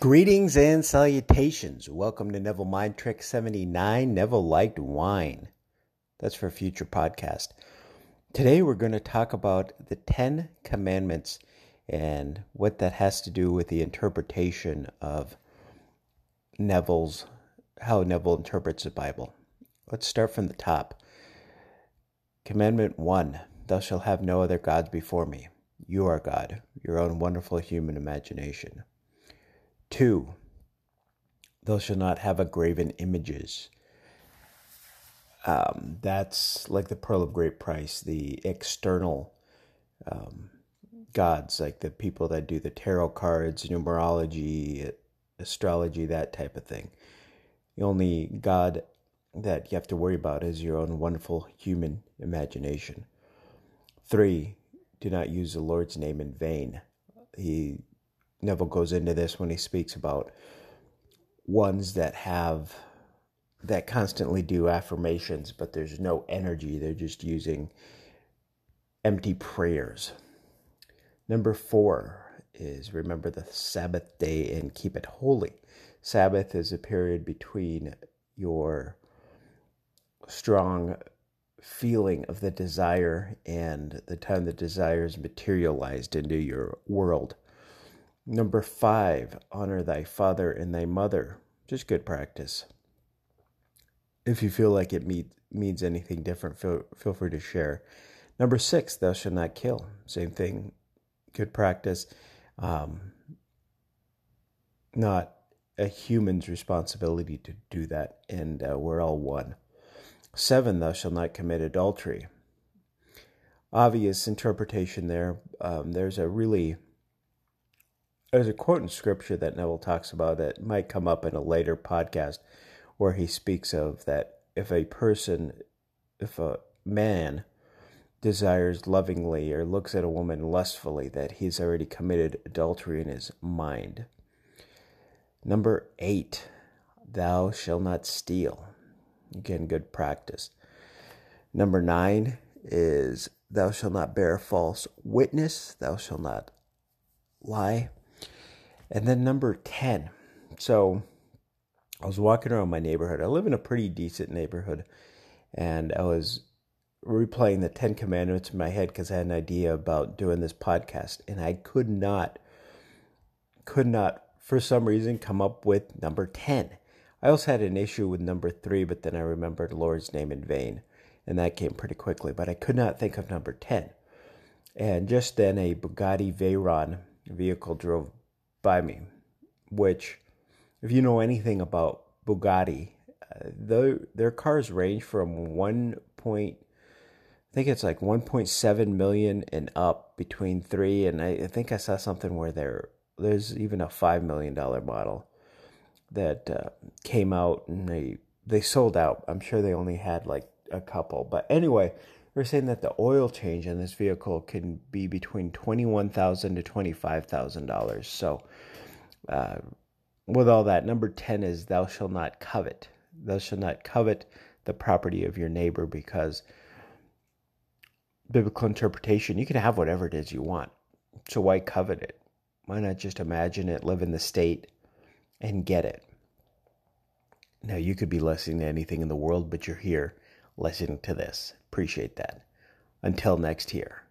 Greetings and salutations. Welcome to Neville Mind Trick 79, Neville Liked Wine. That's for a future podcast. Today we're going to talk about the Ten Commandments and what that has to do with the interpretation of how Neville interprets the Bible. Let's start from the top. Commandment 1, thou shalt have no other gods before me. You are God, your own wonderful human imagination. 2, thou shalt not have graven images. That's like the pearl of great price, the external gods, like the people that do the tarot cards, numerology, astrology, that type of thing. The only God that you have to worry about is your own wonderful human imagination. 3, do not use the Lord's name in vain. Neville goes into this when he speaks about ones that constantly do affirmations, but there's no energy. They're just using empty prayers. Number 4 is remember the Sabbath day and keep it holy. Sabbath is a period between your strong feeling of the desire and the time the desire is materialized into your world. Number 5, honor thy father and thy mother. Just good practice. If you feel like it means anything different, feel free to share. Number 6, thou shalt not kill. Same thing, good practice. Not a human's responsibility to do that, and we're all one. 7, thou shalt not commit adultery. Obvious interpretation there. There's a quote in scripture that Neville talks about that might come up in a later podcast where he speaks of that if a man desires lovingly or looks at a woman lustfully, that he's already committed adultery in his mind. Number 8, thou shalt not steal. Again, good practice. Number 9 is thou shalt not bear false witness. Thou shalt not lie. And then number 10. So I was walking around my neighborhood. I live in a pretty decent neighborhood. And I was replaying the Ten Commandments in my head because I had an idea about doing this podcast. And I could not, for some reason, come up with number 10. I also had an issue with number 3, but then I remembered Lord's name in vain. And that came pretty quickly. But I could not think of number 10. And just then a Bugatti Veyron vehicle drove by me, which, if you know anything about Bugatti, their cars range from 1.7 million and up, between 3 and I think I saw something where there's even a $5 million model that came out, and they sold out. I'm sure they only had like a couple, but anyway, we're saying that the oil change in this vehicle can be between $21,000 to $25,000. So with all that, number 10 is thou shalt not covet. Thou shalt not covet the property of your neighbor, because biblical interpretation, you can have whatever it is you want. So why covet it? Why not just imagine it, live in the state, and get it? Now, you could be listening to anything in the world, but you're here listening to this. Appreciate that. Until next year.